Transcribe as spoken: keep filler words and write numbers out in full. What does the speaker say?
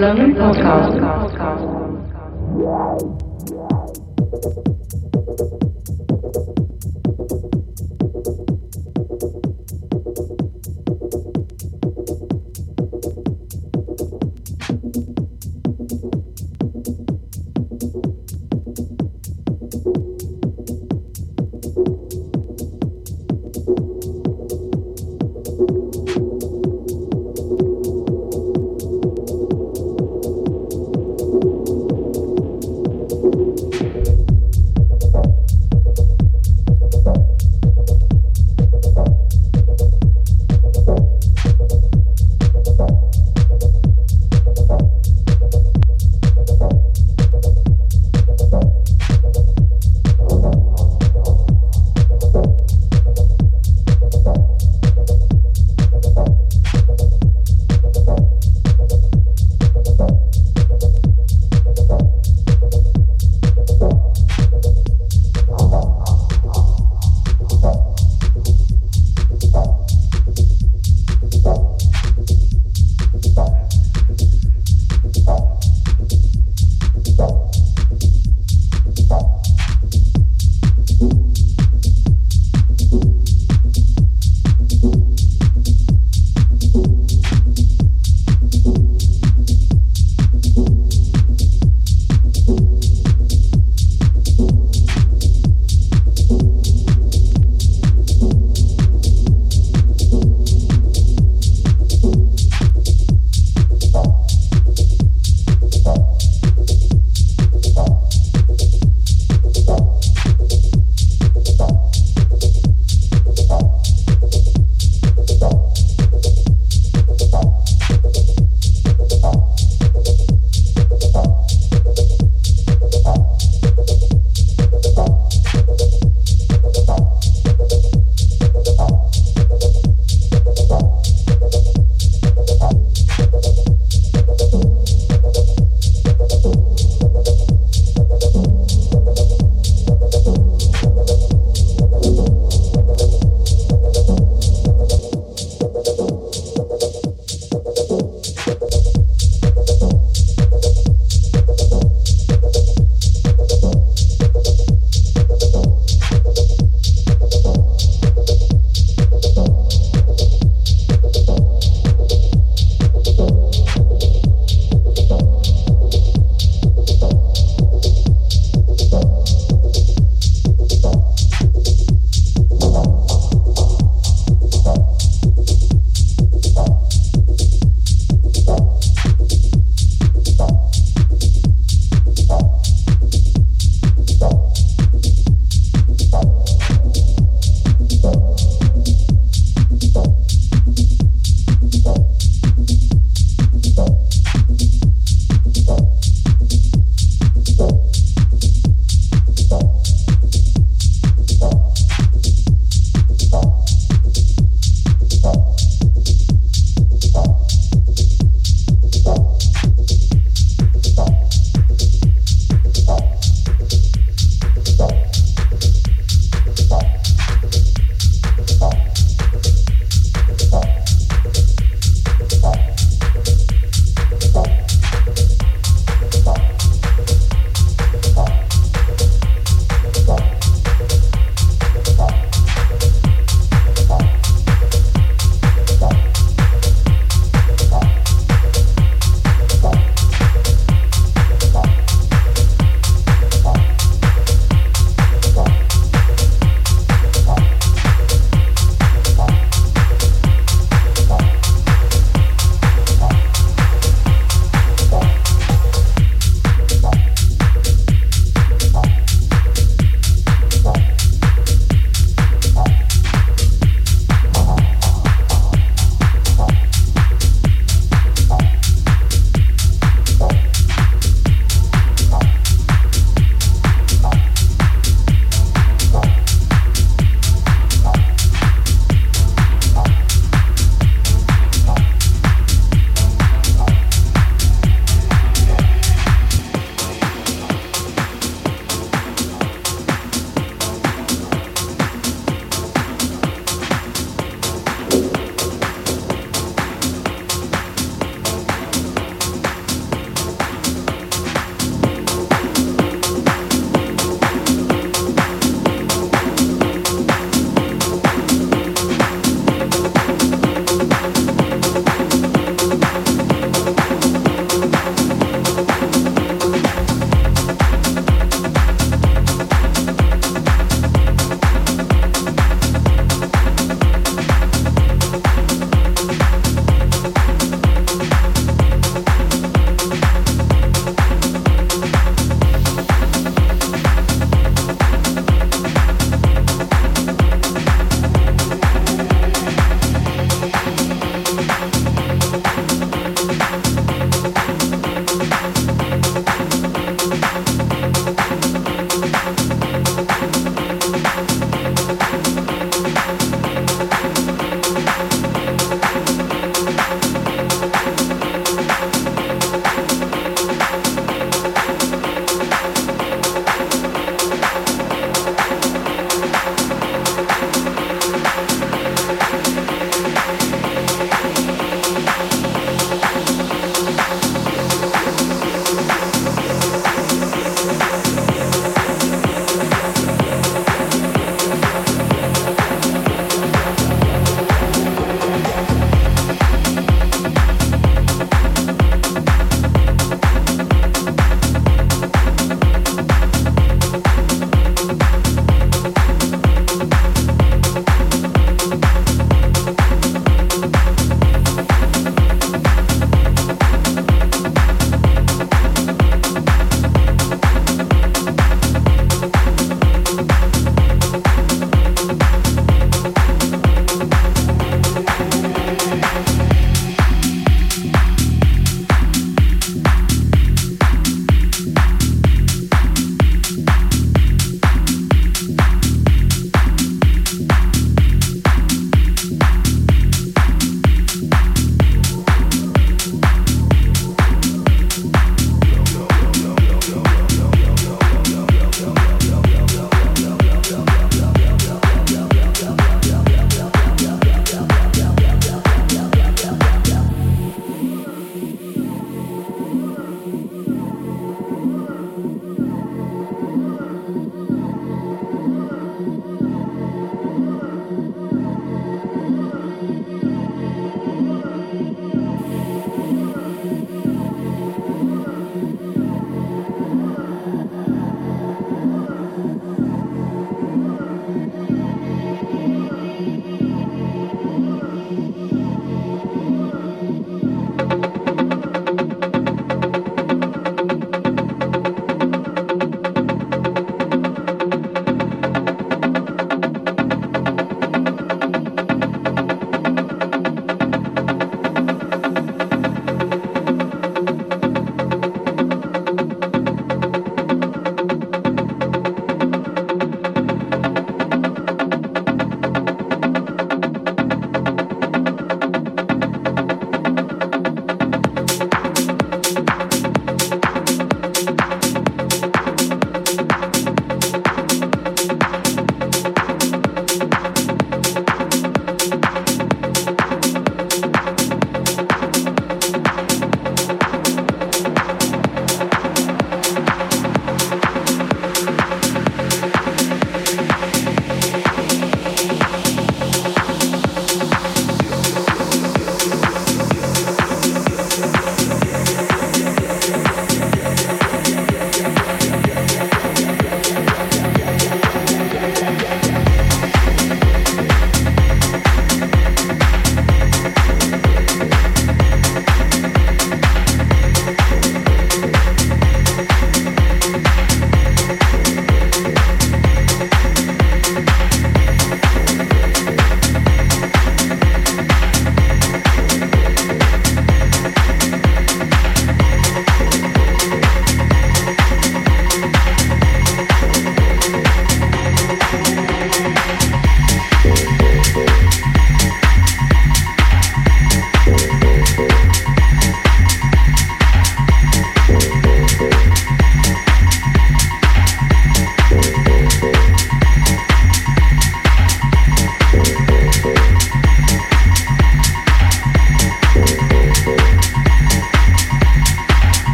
London podcast.